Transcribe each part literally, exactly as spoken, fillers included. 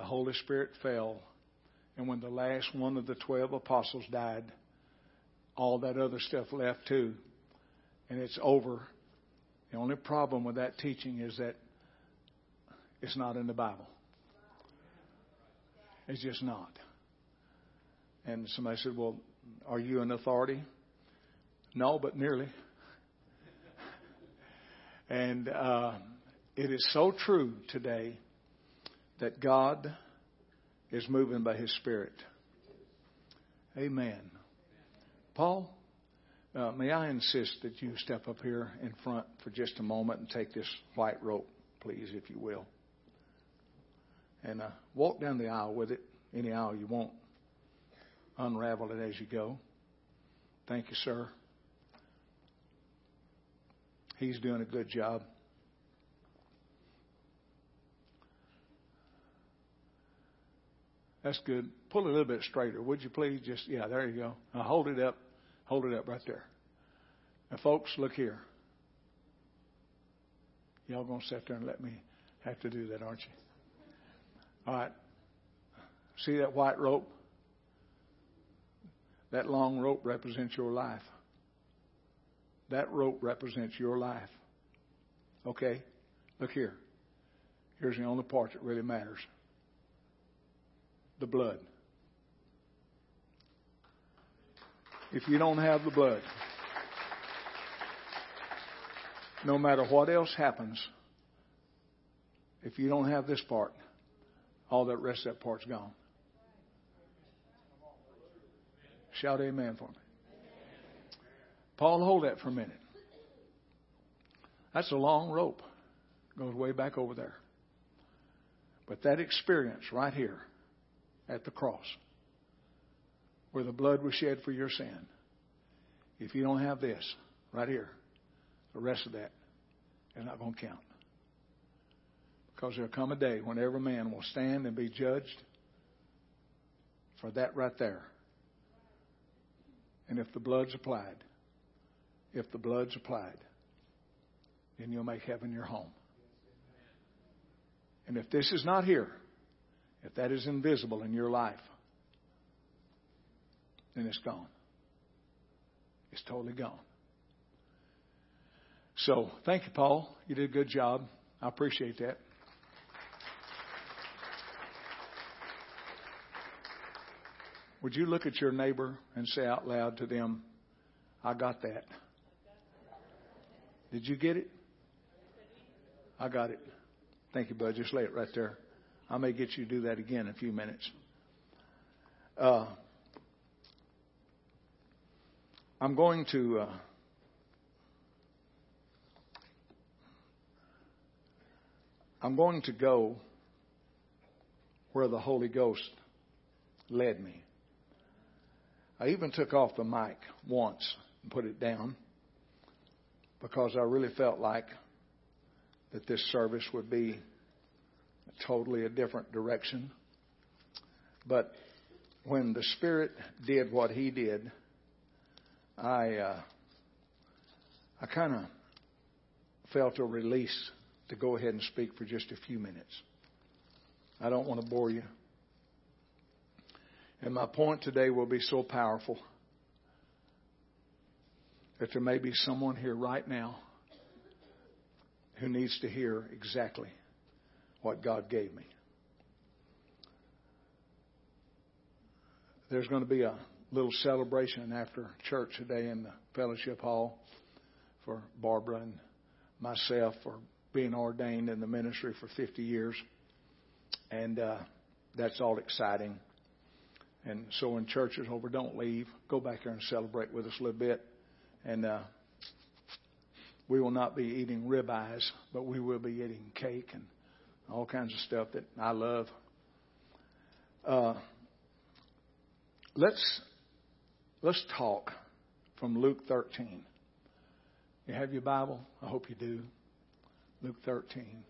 the Holy Spirit fell. And when the last one of the twelve apostles died, all that other stuff left too. And it's over. The only problem with that teaching is that it's not in the Bible. It's just not. And somebody said, well, are you an authority? No, but nearly. And uh, it is so true today that God is moving by His Spirit. Amen. Paul, uh, may I insist that you step up here in front for just a moment and take this white rope, please, if you will. And uh, walk down the aisle with it, any aisle you want. Unravel it as you go. Thank you, sir. He's doing a good job. That's good. Pull it a little bit straighter, would you please? Just, yeah, there you go. Now hold it up. Hold it up right there. Now, folks, look here. Y'all going to sit there and let me have to do that, aren't you? All right. See that white rope? That long rope represents your life. That rope represents your life. Okay? Look here. Here's the only part that really matters. The blood. If you don't have the blood, no matter what else happens, if you don't have this part, all that rest of that part's gone. Shout amen for me. Paul, hold that for a minute. That's a long rope. Goes way back over there. But that experience right here at the cross where the blood was shed for your sin, if you don't have this right here, the rest of that is not going to count. Because there will come a day when every man will stand and be judged for that right there. And if the blood's applied, if the blood's applied, then you'll make heaven your home. And if this is not here, if that is invisible in your life, then it's gone. It's totally gone. So, thank you, Paul. You did a good job. I appreciate that. Would you look at your neighbor and say out loud to them, I got that. Did you get it? I got it. Thank you, bud. Just lay it right there. I may get you to do that again in a few minutes. Uh, I'm going to... Uh, I'm going to go where the Holy Ghost led me. I even took off the mic once and put it down because I really felt like that this service would be totally a different direction. But when the Spirit did what He did, I uh, I kind of felt a release to go ahead and speak for just a few minutes. I don't want to bore you. And my point today will be so powerful that there may be someone here right now who needs to hear exactly what God gave me. There's going to be a little celebration after church today in the fellowship hall for Barbara and myself for being ordained in the ministry for fifty years. And uh, that's all exciting. And so in churches over, don't leave. Go back there and celebrate with us a little bit. And uh, we will not be eating ribeyes, but we will be eating cake and all kinds of stuff that I love. Uh, let's let's talk from Luke thirteen. You have your Bible? I hope you do. Luke thirteen.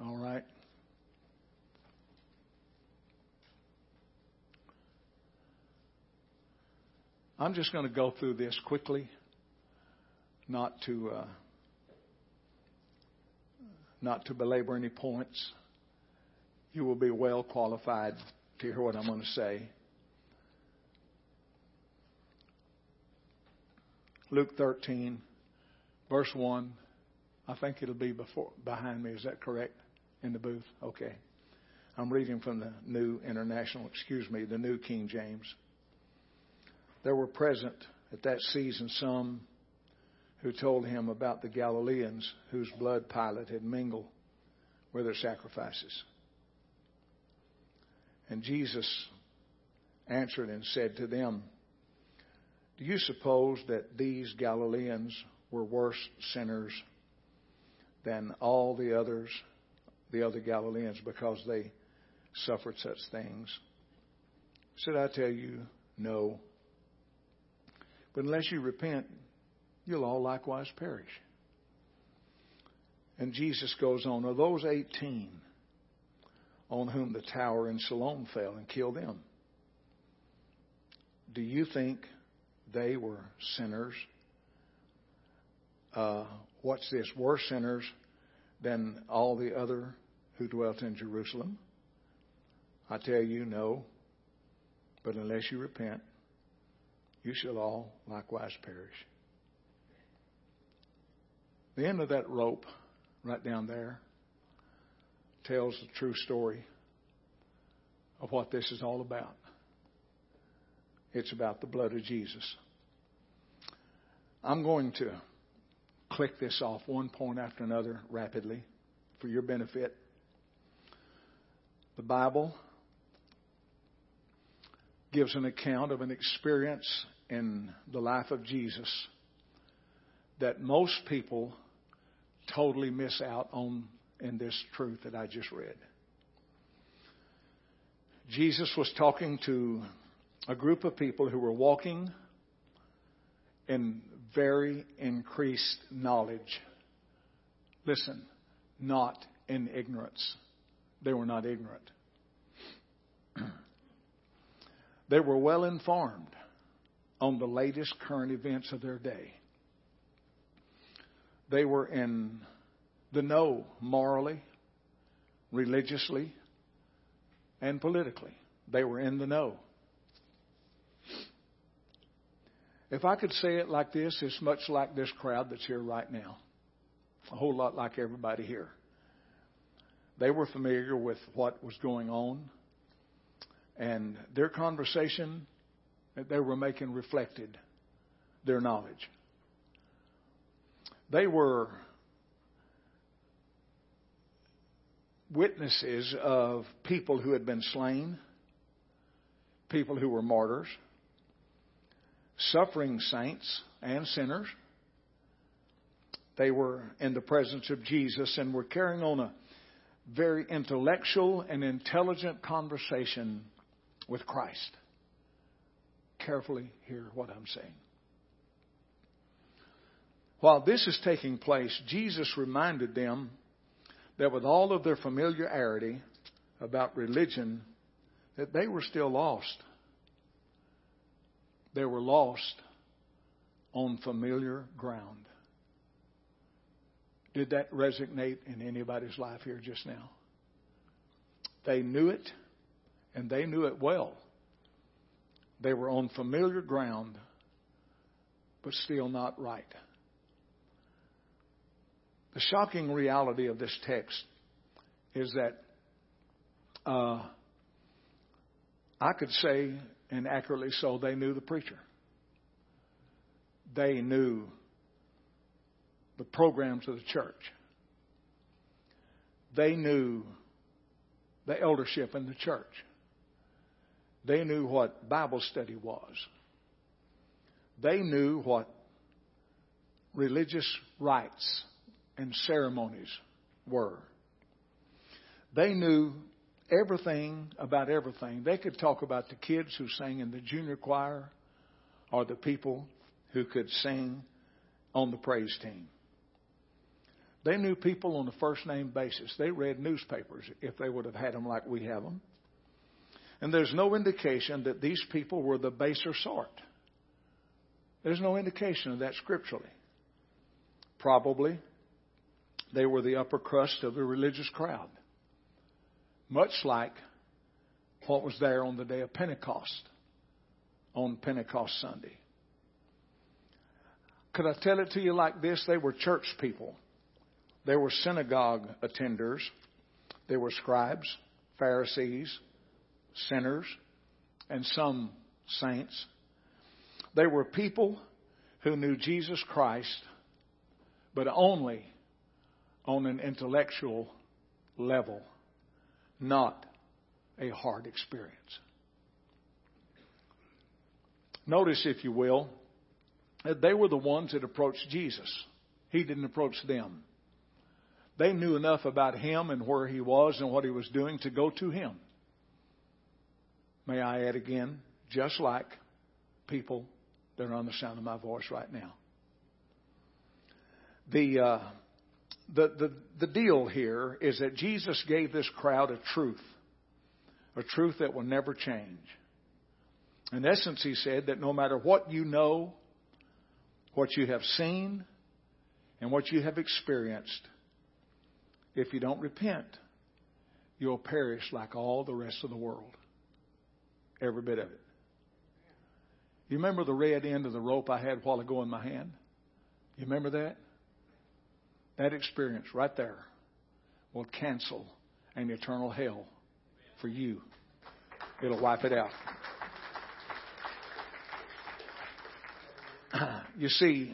All right. I'm just going to go through this quickly, not to uh, not to belabor any points. you will be well qualified to hear what I'm going to say. Luke thirteen, verse one. I think it'll be before behind me. Is that correct? In the booth? Okay. I'm reading from the New International, excuse me, the New King James. There were present at that season some who told him about the Galileans whose blood Pilate had mingled with their sacrifices. And Jesus answered and said to them, "Do you suppose that these Galileans were worse sinners than all the others, the other Galileans, because they suffered such things?" Said I tell you, no. But unless you repent, you'll all likewise perish. And Jesus goes on, "Are those eighteen on whom the tower in Siloam fell and killed them? Do you think they were sinners? Uh, what's this? Worse sinners than all the other who dwelt in Jerusalem? I tell you, no. But unless you repent, you shall all likewise perish." The end of that rope, right down there, tells the true story of what this is all about. It's about the blood of Jesus. I'm going to click this off one point after another rapidly for your benefit. The Bible gives an account of an experience in the life of Jesus that most people totally miss out on in this truth that I just read. Jesus was talking to a group of people who were walking in very increased knowledge. Listen, not in ignorance. They were not ignorant. They were well informed on the latest current events of their day. They were in the know morally, religiously, and politically. They were in the know. If I could say it like this, it's much like this crowd that's here right now. A whole lot like everybody here. They were familiar with what was going on, and their conversation that they were making reflected their knowledge. They were witnesses of people who had been slain, people who were martyrs, suffering saints and sinners. They were in the presence of Jesus and were carrying on a very intellectual and intelligent conversation with Christ. Carefully hear what I'm saying. While this is taking place, Jesus reminded them that with all of their familiarity about religion, that they were still lost. They were lost on familiar ground. Did that resonate in anybody's life here just now? They knew it, and they knew it well. They were on familiar ground, but still not right. The shocking reality of this text is that uh, I could say, and accurately so, they knew the preacher. They knew the programs of the church. They knew the eldership in the church. They knew what Bible study was. They knew what religious rites and ceremonies were. They knew everything about everything. They could talk about the kids who sang in the junior choir or the people who could sing on the praise team. They knew people on a first name basis. They read newspapers if they would have had them like we have them. And there's no indication that these people were the baser sort. There's no indication of that scripturally. Probably they were the upper crust of the religious crowd. much like what was there on the day of Pentecost, on Pentecost Sunday. Could I tell it to you like this? They were church people. They were synagogue attenders. They were scribes, Pharisees, sinners, and some saints. They were people who knew Jesus Christ, but only on an intellectual level, not a hard experience. Notice, if you will, that they were the ones that approached Jesus. He didn't approach them. They knew enough about Him and where He was and what He was doing to go to Him. May I add again, just like people that are on the sound of my voice right now. The, uh, the, the, the deal here is that Jesus gave this crowd a truth, a truth that will never change. In essence, He said that no matter what you know, what you have seen, and what you have experienced, if you don't repent, you'll perish like all the rest of the world. Every bit of it. You remember the red end of the rope I had a while ago in my hand? You remember that? That experience right there will cancel an eternal hell for you. It'll wipe it out. You see,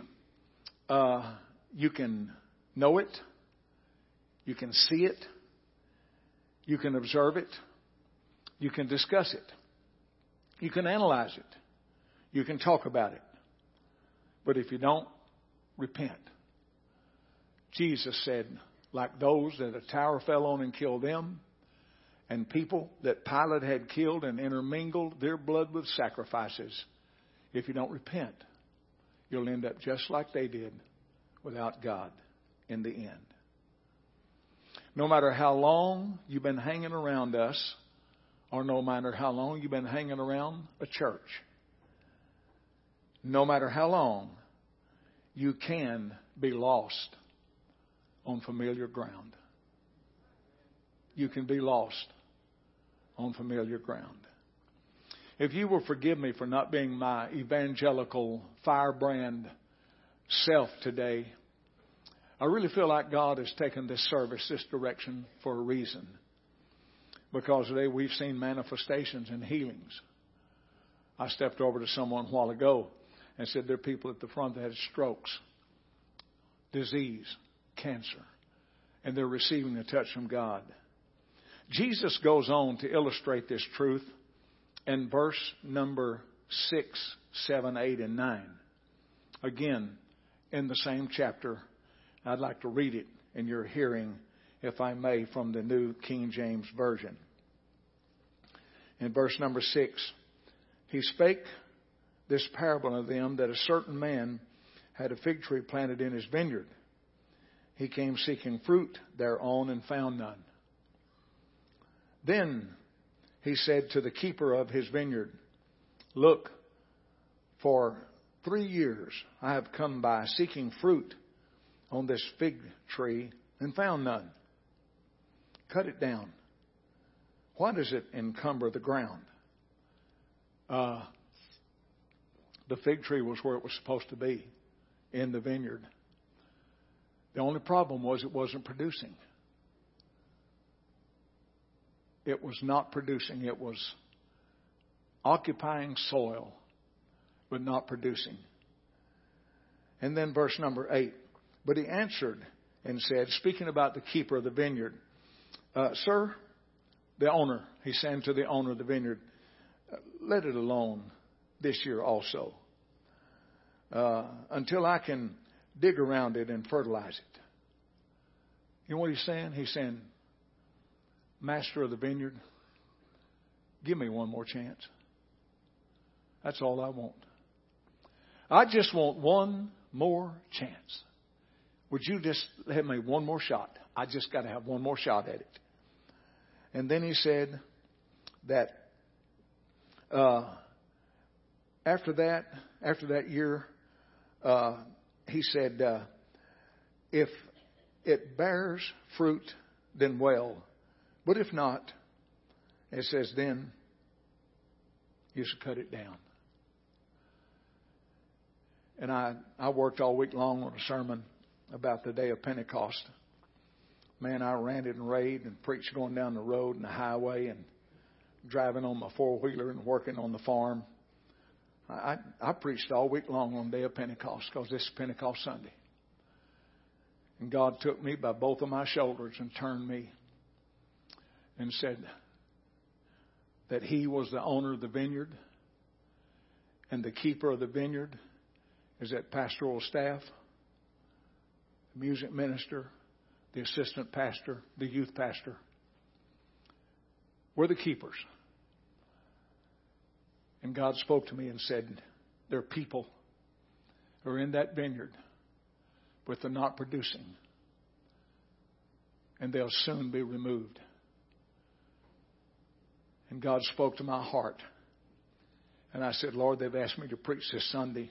uh, you can know it. You can see it. You can observe it. You can discuss it. You can analyze it. You can talk about it. But if you don't repent, Jesus said, like those that a tower fell on and killed them, and people that Pilate had killed and intermingled their blood with sacrifices, if you don't repent, you'll end up just like they did, without God in the end. No matter how long you've been hanging around us, or no matter how long you've been hanging around a church, no matter how long, you can be lost on familiar ground. You can be lost on familiar ground. If you will forgive me for not being my evangelical firebrand self today, I really feel like God has taken this service this direction for a reason. Because today we've seen manifestations and healings. I stepped over to someone a while ago and said there are people at the front that had strokes, disease, cancer, and they're receiving a touch from God. Jesus goes on to illustrate this truth in verse number six, seven, eight, and nine. Again, in the same chapter, I'd like to read it in your hearing, if I may, from the New King James Version. In verse number six, He spake this parable unto them, that a certain man had a fig tree planted in his vineyard. He came seeking fruit thereon and found none. Then he said to the keeper of his vineyard, Look, for three years I have come by seeking fruit on this fig tree and found none. Cut it down. Why does it encumber the ground? Uh, the fig tree was where it was supposed to be, in the vineyard. The only problem was it wasn't producing. It was not producing. It was occupying soil, but not producing. And then verse number eight. But he answered and said, speaking about the keeper of the vineyard, uh, Sir, the owner, he said to the owner of the vineyard, Let it alone this year also, uh, until I can dig around it and fertilize it. You know what he's saying? He's saying, Master of the vineyard, give me one more chance. That's all I want. I just want one more chance. Would you just have me one more shot? I just got to have one more shot at it. And then he said that uh, after that, after that year, uh, he said, uh, if it bears fruit, then well. But if not, It says then you should cut it down. And I, I worked all week long on a sermon about the day of Pentecost. Man, I ranted and raved and preached going down the road and the highway and driving on my four-wheeler and working on the farm. I, I preached all week long on the day of Pentecost because this is Pentecost Sunday. And God took me by both of my shoulders and turned me and said that He was the owner of the vineyard, and the keeper of the vineyard is that pastoral staff, the music minister, the assistant pastor, the youth pastor. We're the keepers. And God spoke to me and said, there are people who are in that vineyard, but they're not producing. And they'll soon be removed. And God spoke to my heart. And I said, Lord, they've asked me to preach this Sunday.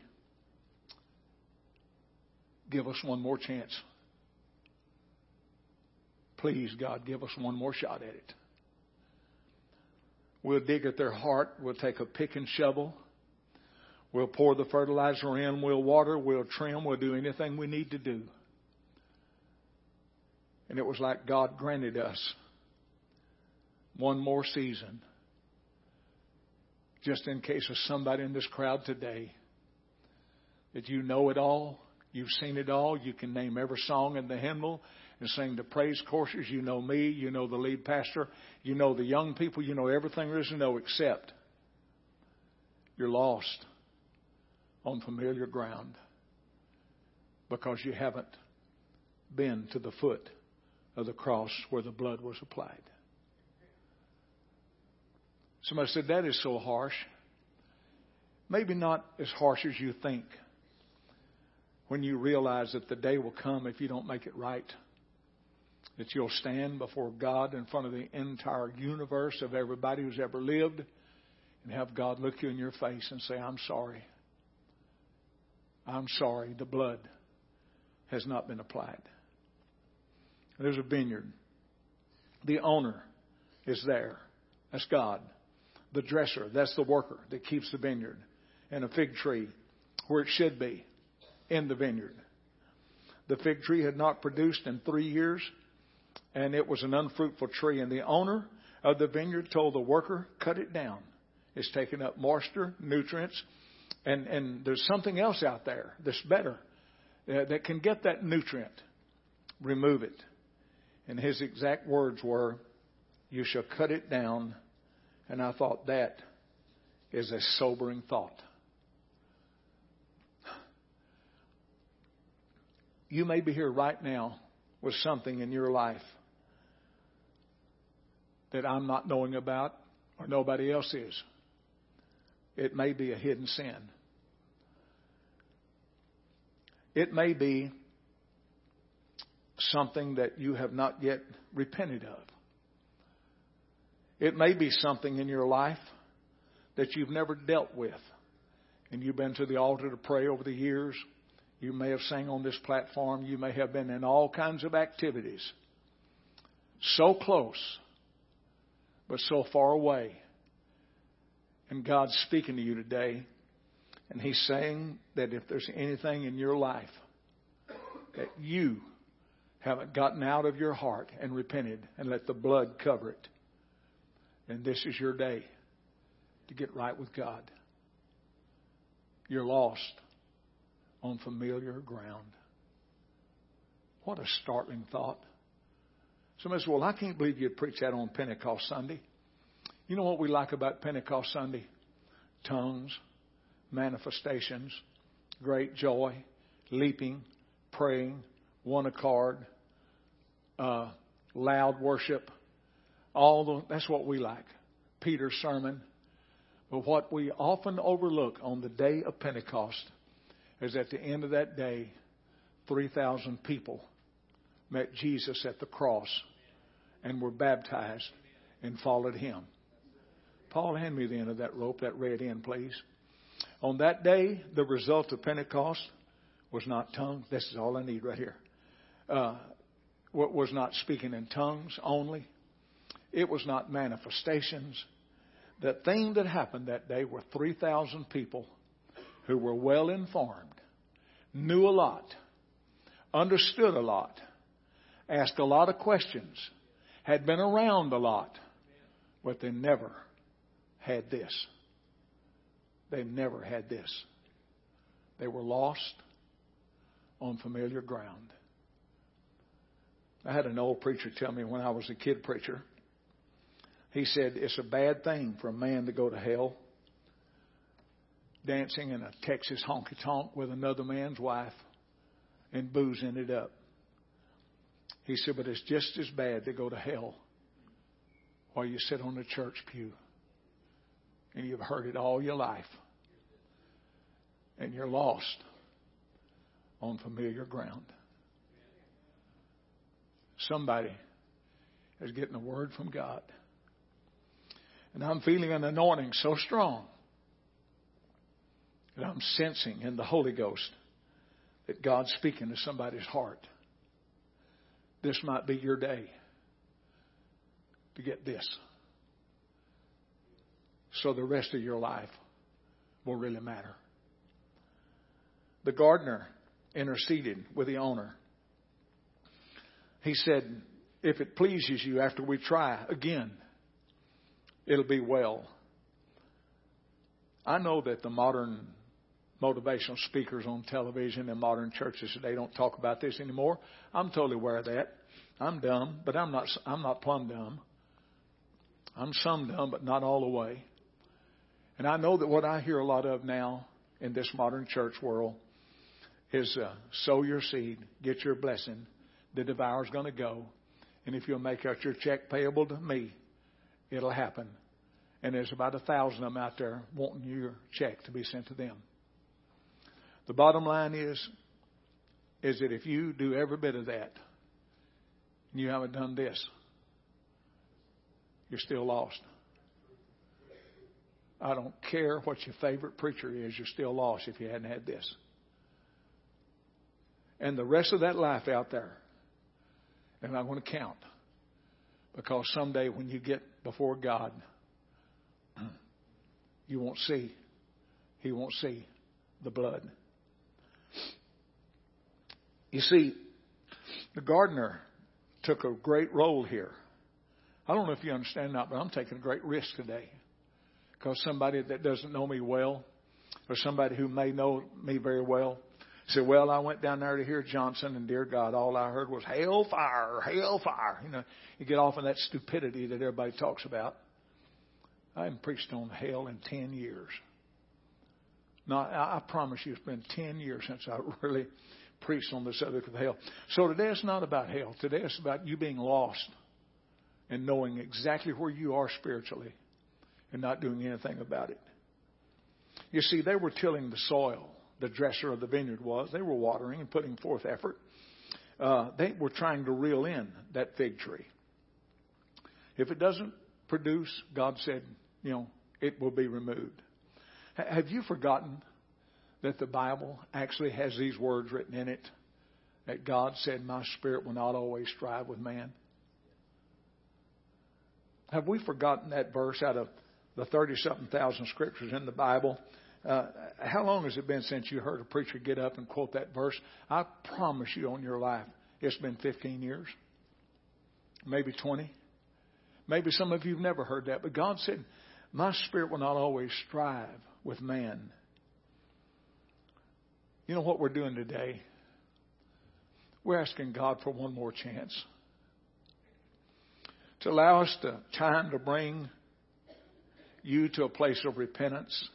Give us one more chance. Please, God, give us one more shot at it. We'll dig at their heart. We'll take a pick and shovel. We'll pour the fertilizer in. We'll water. We'll trim. We'll do anything we need to do. And it was like God granted us one more season. Just in case of somebody in this crowd today that you know it all, you've seen it all, you can name every song in the hymnal and sing the praise courses. You know me. You know the lead pastor. You know the young people. You know everything there is to know except you're lost on familiar ground because you haven't been to the foot of the cross where the blood was applied. Somebody said, that is so harsh. Maybe not as harsh as you think when you realize that the day will come if you don't make it right, that you'll stand before God in front of the entire universe of everybody who's ever lived and have God look you in your face and say, I'm sorry. I'm sorry. The blood has not been applied. There's a vineyard. The owner is there. That's God. The dresser, that's the worker that keeps the vineyard. And a fig tree where it should be, in the vineyard. The fig tree had not produced in three years. And it was an unfruitful tree. And the owner of the vineyard told the worker, cut it down. It's taking up moisture, nutrients. And, and there's something else out there that's better uh, that can get that nutrient. Remove it. And his exact words were, you shall cut it down. And I thought that is a sobering thought. You may be here right now with something in your life that I'm not knowing about or nobody else is. It may be a hidden sin. It may be something that you have not yet repented of. It may be something in your life that you've never dealt with. And you've been to the altar to pray over the years. You may have sang on this platform. You may have been in all kinds of activities. So close, but so far away. And God's speaking to you today. And He's saying that if there's anything in your life that you haven't gotten out of your heart and repented and let the blood cover it, then this is your day to get right with God. You're lost on familiar ground. What a startling thought. Somebody says, well, I can't believe you preach that on Pentecost Sunday. You know what we like about Pentecost Sunday? Tongues, manifestations, great joy, leaping, praying, one accord, uh, loud worship. All the, that's what we like. Peter's sermon. But what we often overlook on the day of Pentecost is at the end of that day, three thousand people met Jesus at the cross and were baptized and followed Him. Paul, hand me the end of that rope, that red end, please. On that day, the result of Pentecost was not tongues. This is all I need right here. Uh, was not speaking in tongues only. It was not manifestations. The thing that happened that day were three thousand people who were well informed, knew a lot, understood a lot, asked a lot of questions, had been around a lot, but they never had this. They never had this. They were lost on familiar ground. I had an old preacher tell me when I was a kid preacher, he said, it's a bad thing for a man to go to hell dancing in a Texas honky-tonk with another man's wife and boozing it up. He said, but it's just as bad to go to hell while you sit on the church pew and you've heard it all your life and you're lost on familiar ground. Somebody is getting a word from God. And I'm feeling an anointing so strong that I'm sensing in the Holy Ghost that God's speaking to somebody's heart. This might be your day to get this, so the rest of your life will really matter. The gardener interceded with the owner. He said, if it pleases you, after we try again, it'll be well. I know that the modern motivational speakers on television and modern churches today don't talk about this anymore. I'm totally aware of that. I'm dumb, but I'm not, I'm not plumb dumb. I'm some dumb, but not all the way. And I know that what I hear a lot of now in this modern church world is uh, sow your seed, get your blessing. The devourer's going to go. And if you'll make out your check payable to me, it'll happen. And there's about a thousand of them out there wanting your check to be sent to them. The bottom line is, is that if you do every bit of that, and you haven't done this, you're still lost. I don't care what your favorite preacher is, you're still lost if you hadn't had this. And the rest of that life out there, and I'm going to count, because someday when you get before God, you won't see, He won't see the blood. You see, the gardener took a great role here. I don't know if you understand that, but I'm taking a great risk today, because somebody that doesn't know me well, or somebody who may know me very well, said, well, I went down there to hear Johnson, and dear God, all I heard was hellfire, hellfire. You know, you get off on that stupidity that everybody talks about. I haven't preached on hell in ten years. Now, I promise you, it's been ten years since I really preached on the subject of hell. So today it's not about hell. Today it's about you being lost and knowing exactly where you are spiritually and not doing anything about it. You see, they were tilling the soil. The dresser of the vineyard was. They were watering and putting forth effort. Uh, they were trying to reel in that fig tree. If it doesn't produce, God said, you know, it will be removed. H- have you forgotten that the Bible actually has these words written in it? That God said, my spirit will not always strive with man. Have we forgotten that verse out of the thirty-something thousand scriptures in the Bible? Uh, how long has it been since you heard a preacher get up and quote that verse? I promise you on your life, it's been fifteen years, maybe twenty. Maybe some of you have never heard that. But God said, my spirit will not always strive with man. You know what we're doing today? We're asking God for one more chance to allow us the time to bring you to a place of repentance,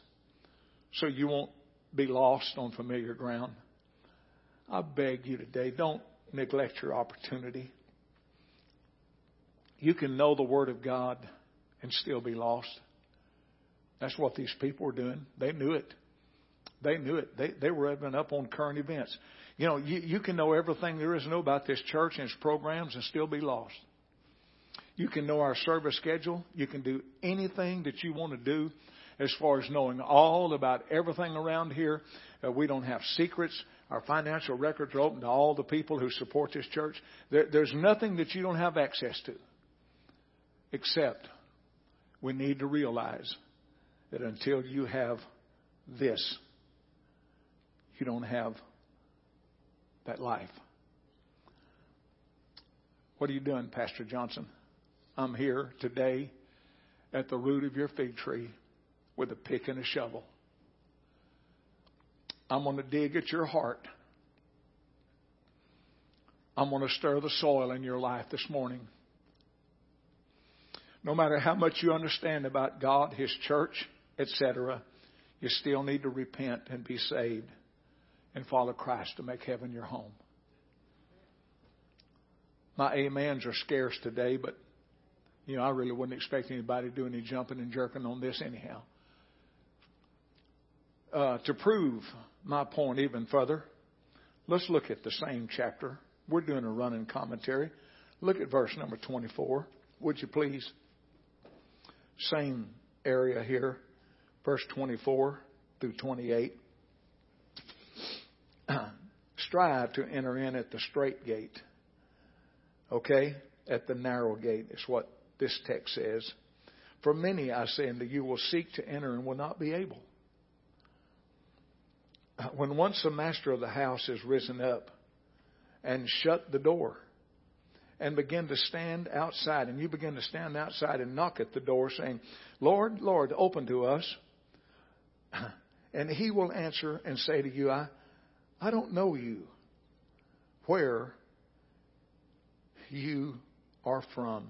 so you won't be lost on familiar ground. I beg you today, don't neglect your opportunity. You can know the Word of God and still be lost. That's what these people were doing. They knew it. They knew it. They, they were even up on current events. You know, you, you can know everything there is to know about this church and its programs and still be lost. You can know our service schedule. You can do anything that you want to do. As far as knowing all about everything around here, uh, we don't have secrets. Our financial records are open to all the people who support this church. There, there's nothing that you don't have access to. Except we need to realize that until you have this, you don't have that life. What are you doing, Pastor Johnson? I'm here today at the root of your fig tree with a pick and a shovel. I'm going to dig at your heart. I'm going to stir the soil in your life this morning. No matter how much you understand about God, His church, et cetera, you still need to repent and be saved and follow Christ to make heaven your home. My amens are scarce today, but you know, I really wouldn't expect anybody to do any jumping and jerking on this anyhow. Uh, to prove my point even further, let's look at the same chapter. We're doing a running commentary. Look at verse number twenty-four, would you please? Same area here, verse twenty-four through twenty-eight. Strive to enter in at the straight gate. Okay? At the narrow gate is what this text says. For many, I say unto you, will seek to enter and will not be able. When once the master of the house is risen up and shut the door and begin to stand outside, and you begin to stand outside and knock at the door, saying, Lord, Lord, open to us. And he will answer and say to you, I, I don't know you, where you are from.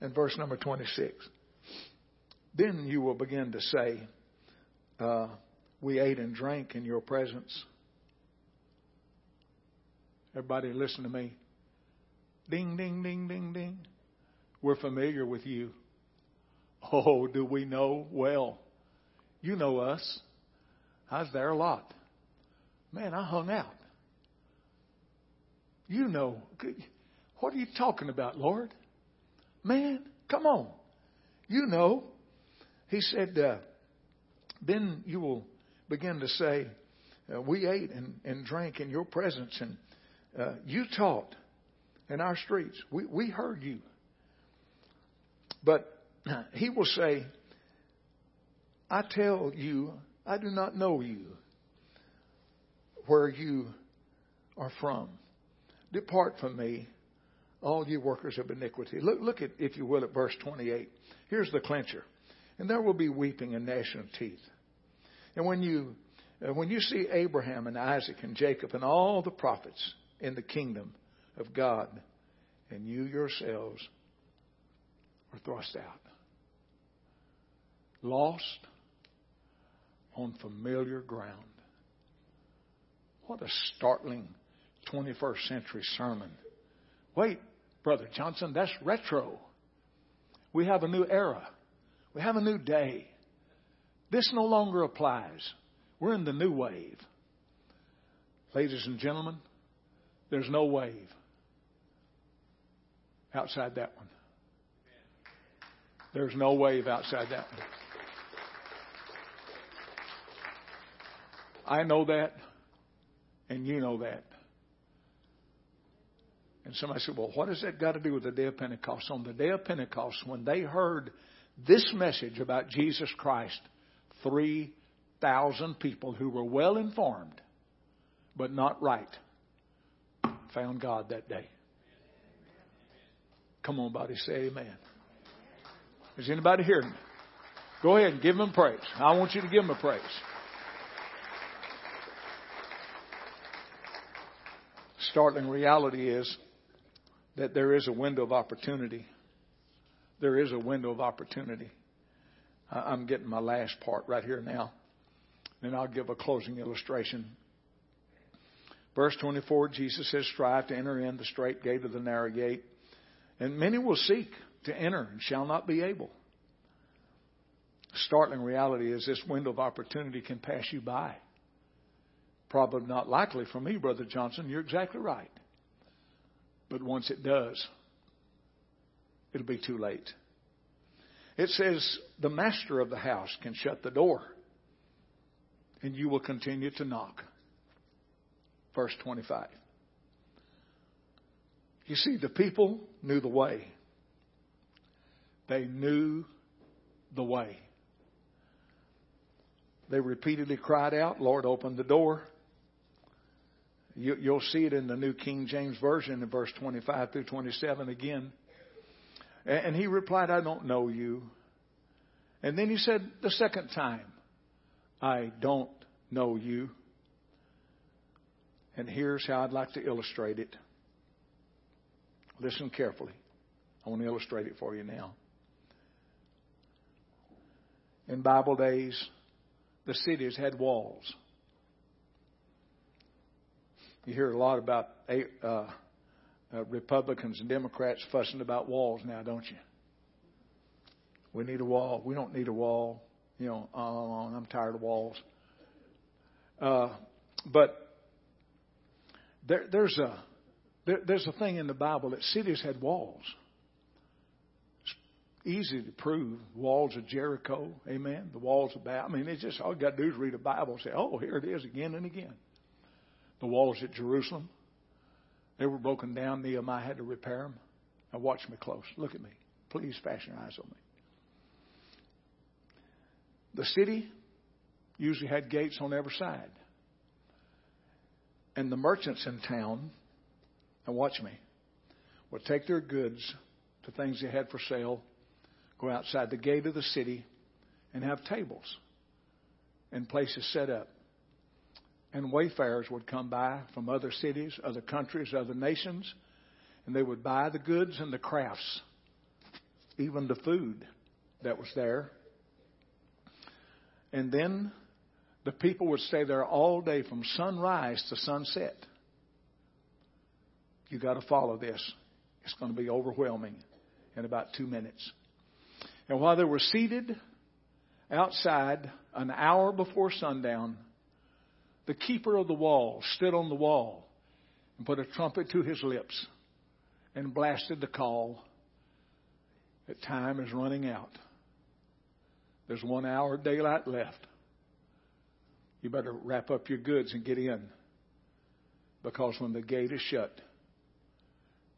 And verse number twenty-six. Then you will begin to say, uh, we ate and drank in your presence. Everybody listen to me. Ding, ding, ding, ding, ding. We're familiar with you. Oh, do we know? Well, you know us. I was there a lot. Man, I hung out. You know. What are you talking about, Lord? Man, come on. You know. He said, uh, then you will begin to say, uh, we ate and, and drank in your presence, and uh, you taught in our streets. We, we heard you. But he will say, I tell you, I do not know you, where you are from. Depart from me, all you workers of iniquity. Look, look at, if you will, at verse twenty-eight. Here's the clincher. And there will be weeping and gnashing of teeth. And when you, uh, when you see Abraham and Isaac and Jacob and all the prophets in the kingdom of God, and you yourselves are thrust out, lost on familiar ground. What a startling twenty-first century sermon. Wait, Brother Johnson, that's retro. We have a new era. We have a new day. This no longer applies. We're in the new wave. Ladies and gentlemen, there's no wave outside that one. There's no wave outside that one. I know that, and you know that. And somebody said, well, what has that got to do with the day of Pentecost? On the day of Pentecost, when they heard this message about Jesus Christ, three thousand people who were well informed, but not right, found God that day. Come on, buddy, say amen. Is anybody hearing me? Go ahead and give them praise. I want you to give them a praise. Startling reality is that there is a window of opportunity. There is a window of opportunity. I'm getting my last part right here now. Then I'll give a closing illustration. Verse twenty-four, Jesus says, strive to enter in the straight gate or the narrow gate. And many will seek to enter and shall not be able. Startling reality is this window of opportunity can pass you by. Probably not likely for me, Brother Johnson. You're exactly right. But once it does, it'll be too late. It says the master of the house can shut the door, and you will continue to knock. Verse twenty-five. You see, the people knew the way. They knew the way. They repeatedly cried out, Lord, open the door. You, you'll see it in the New King James Version in verse twenty-five through twenty-seven again. And, and he replied, I don't know you. And then he said the second time, I don't know you. And here's how I'd like to illustrate it. Listen carefully. I want to illustrate it for you now. In Bible days, the cities had walls. You hear a lot about uh, uh, Republicans and Democrats fussing about walls now, don't you? We need a wall. We don't need a wall. You know, on and on. I'm tired of walls. Uh, but there, there's a there, there's a thing in the Bible that cities had walls. Easy to prove. Walls of Jericho, amen. The walls of Babel. I mean, it's just all you got to do is read the Bible and say, oh, here it is again and again. The walls at Jerusalem, they were broken down. Nehemiah had to repair them. Now watch me close. Look at me. Please fasten your eyes on me. The city usually had gates on every side. And the merchants in town, now watch me, would take their goods to things they had for sale, go outside the gate of the city and have tables and places set up. And wayfarers would come by from other cities, other countries, other nations, and they would buy the goods and the crafts, even the food that was there. And then the people would stay there all day from sunrise to sunset. You got to follow this. It's going to be overwhelming in about two minutes. And while they were seated outside an hour before sundown, the keeper of the wall stood on the wall and put a trumpet to his lips and blasted the call that time is running out. There's one hour of daylight left. You better wrap up your goods and get in, because when the gate is shut,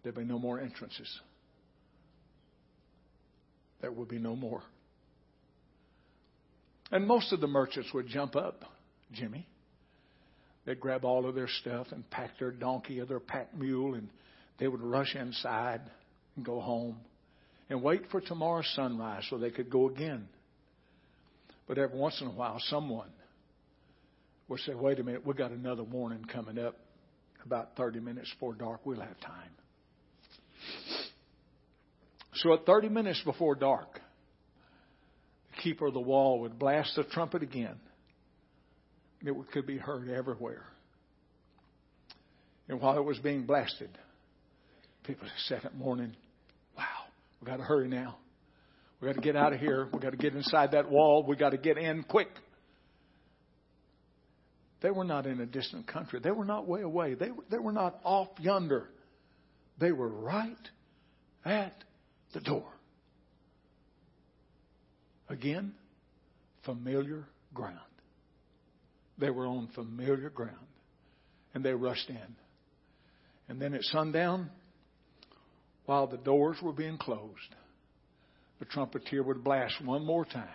there'll be no more entrances. There will be no more. And most of the merchants would jump up, Jimmy. They'd grab all of their stuff and pack their donkey or their pack mule, and they would rush inside and go home and wait for tomorrow's sunrise so they could go again. But every once in a while, someone would say, wait a minute, we've got another warning coming up. About thirty minutes before dark, we'll have time. So at thirty minutes before dark, the keeper of the wall would blast the trumpet again. It could be heard everywhere. And while it was being blasted, people said, second morning, wow, we've got to hurry now. We've got to get out of here. We've got to get inside that wall. We've got to get in quick. They were not in a distant country. They were not way away. They, they were not off yonder. They were right at the door. Again, familiar ground. They were on familiar ground. And they rushed in. And then at sundown, while the doors were being closed, the trumpeter would blast one more time.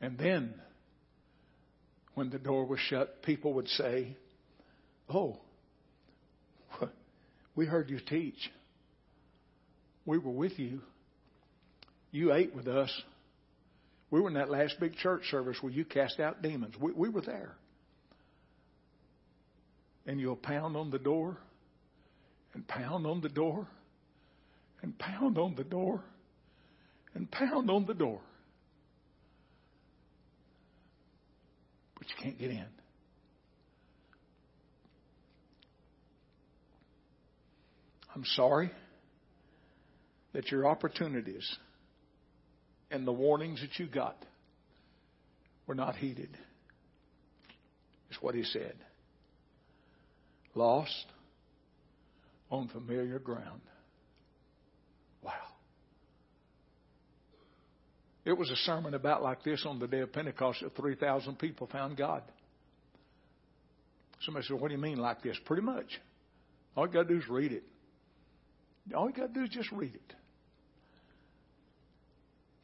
And then, when the door was shut, people would say, oh, we heard you teach. We were with you. You ate with us. We were in that last big church service where you cast out demons. We, we were there. And you'll pound on the door and pound on the door and pound on the door and pound on the door. But you can't get in. I'm sorry that your opportunities and the warnings that you got were not heeded. It's what he said. Lost on familiar ground. Wow. It was a sermon about like this on the day of Pentecost that three thousand people found God. Somebody said, what do you mean like this? Pretty much. All you got to do is read it. All you got to do is just read it.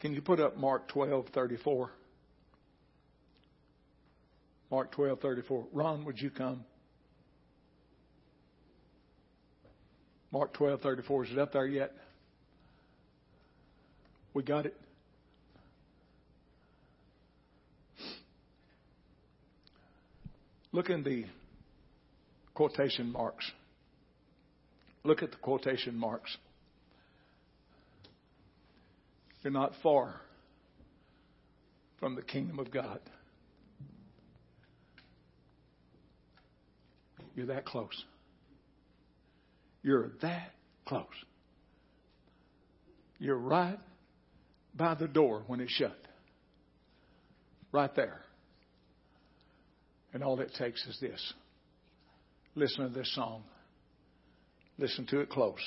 Can you put up Mark twelve thirty four? Mark twelve thirty four. Ron, would you come? Mark twelve thirty four. Is it up there yet? We got it. Look in the quotation marks. Look at the quotation marks. You're not far from the kingdom of God. You're that close. You're that close. You're right by the door when it's shut. Right there. And all it takes is this. Listen to this song. Listen to it close.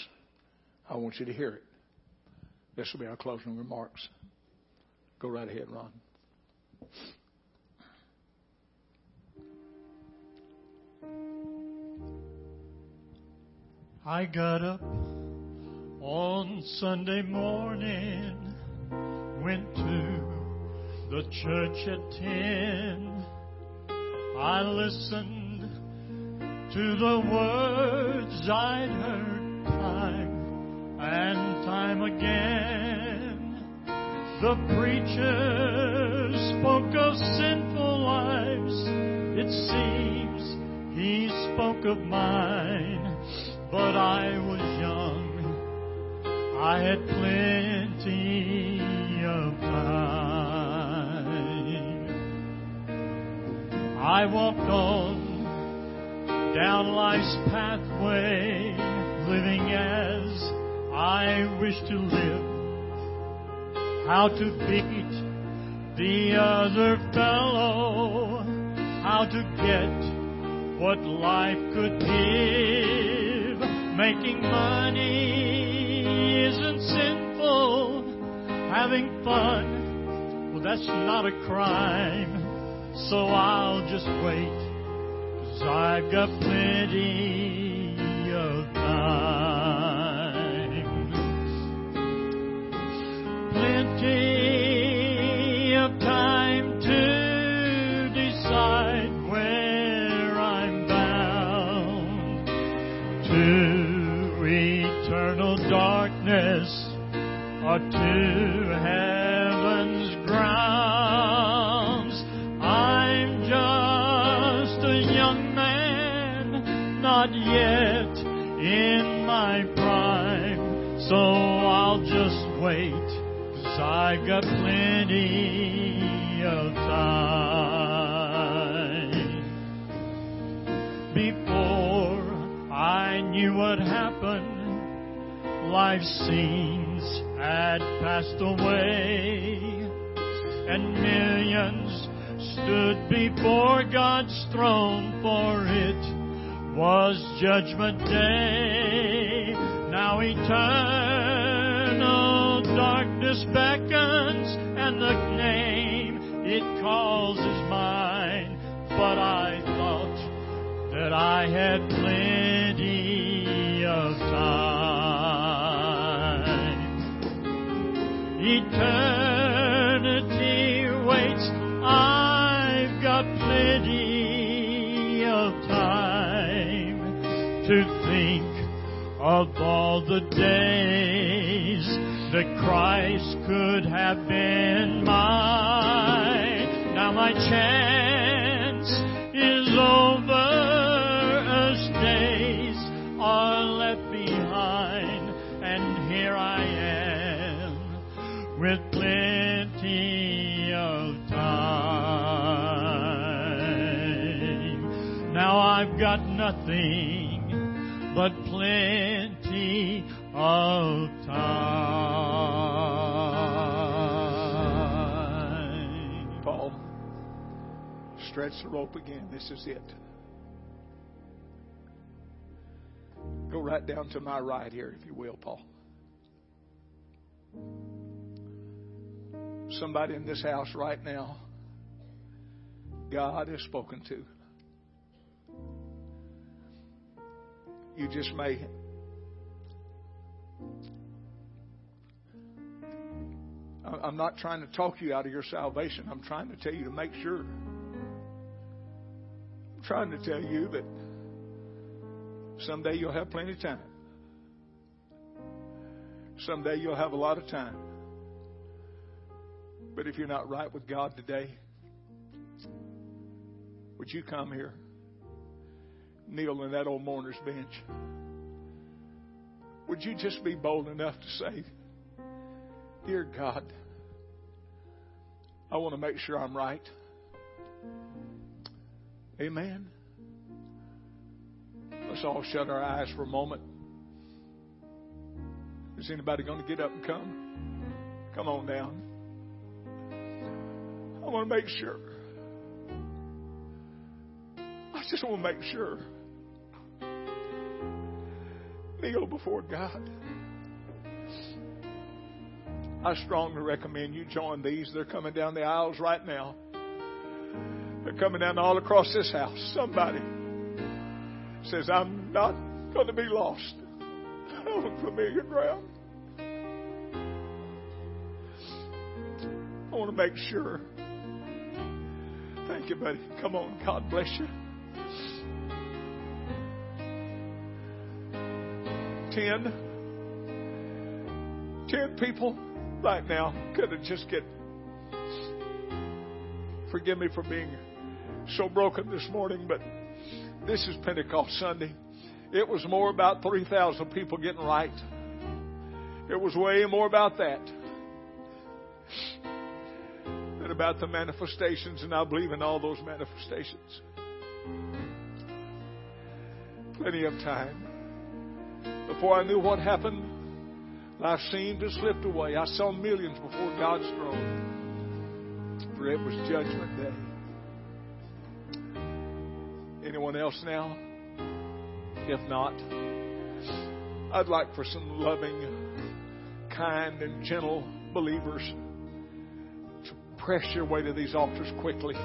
I want you to hear it. This will be our closing remarks. Go right ahead, Ron. I got up on Sunday morning, went to the church at ten. I listened to the words I'd heard time and time again. The preacher spoke of sinful lives. It seems he spoke of mine. But I was young. I had plenty of time. I walked on down life's pathway, living as I wish to live. How to beat the other fellow, how to get what life could give. Making money isn't sinful. Having fun, well, that's not a crime. So I'll just wait. I've got plenty of time. Plenty of time to decide where I'm bound. To eternal darkness or to heaven's grounds. I'm just a young not yet in my prime, so I'll just wait, 'cause I got plenty of time. Before I knew what happened, life scenes had passed away, and millions stood before God's throne, for it was Judgment Day. Now eternal darkness beckons, and the name it calls is mine. But I thought that I had plenty of time. Eternity waits, I've got plenty of time. To think of all the days that Christ could have been mine. Now my chance is over, as days are left behind, and here I am with plenty of time. Now I've got nothing but plenty of time. Paul, stretch the rope again. This is it. Go right down to my right here, if you will, Paul. Somebody in this house right now, God has spoken to. You just may I I'm not trying to talk you out of your salvation. I'm trying to tell you to make sure. I'm trying to tell you that someday you'll have plenty of time. Someday you'll have a lot of time. But if you're not right with God today, would you come here, kneel in that old mourner's bench? Would you just be bold enough to say, "Dear God, I want to make sure I'm right." Amen. Let's all shut our eyes for a moment. Is anybody going to get up and come? Come on down. I want to make sure. I just want to make sure. Kneel before God. I strongly recommend you join these. They're coming down the aisles right now. They're coming down all across this house. Somebody says, "I'm not going to be lost on familiar ground. I want to make sure." Thank you, buddy. Come on. God bless you. Ten. Ten people right now could have just get. Forgive me for being so broken this morning, but this is Pentecost Sunday. It was more about three thousand people getting right. It was way more about that than about the manifestations, and I believe in all those manifestations. Plenty of time. Before I knew what happened, life seemed to slip away. I saw millions before God's throne, for it was Judgment Day. Anyone else now? If not, I'd like for some loving, kind, and gentle believers to press your way to these altars quickly.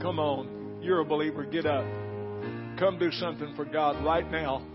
Come on. You're a believer. Get up. Come do something for God right now.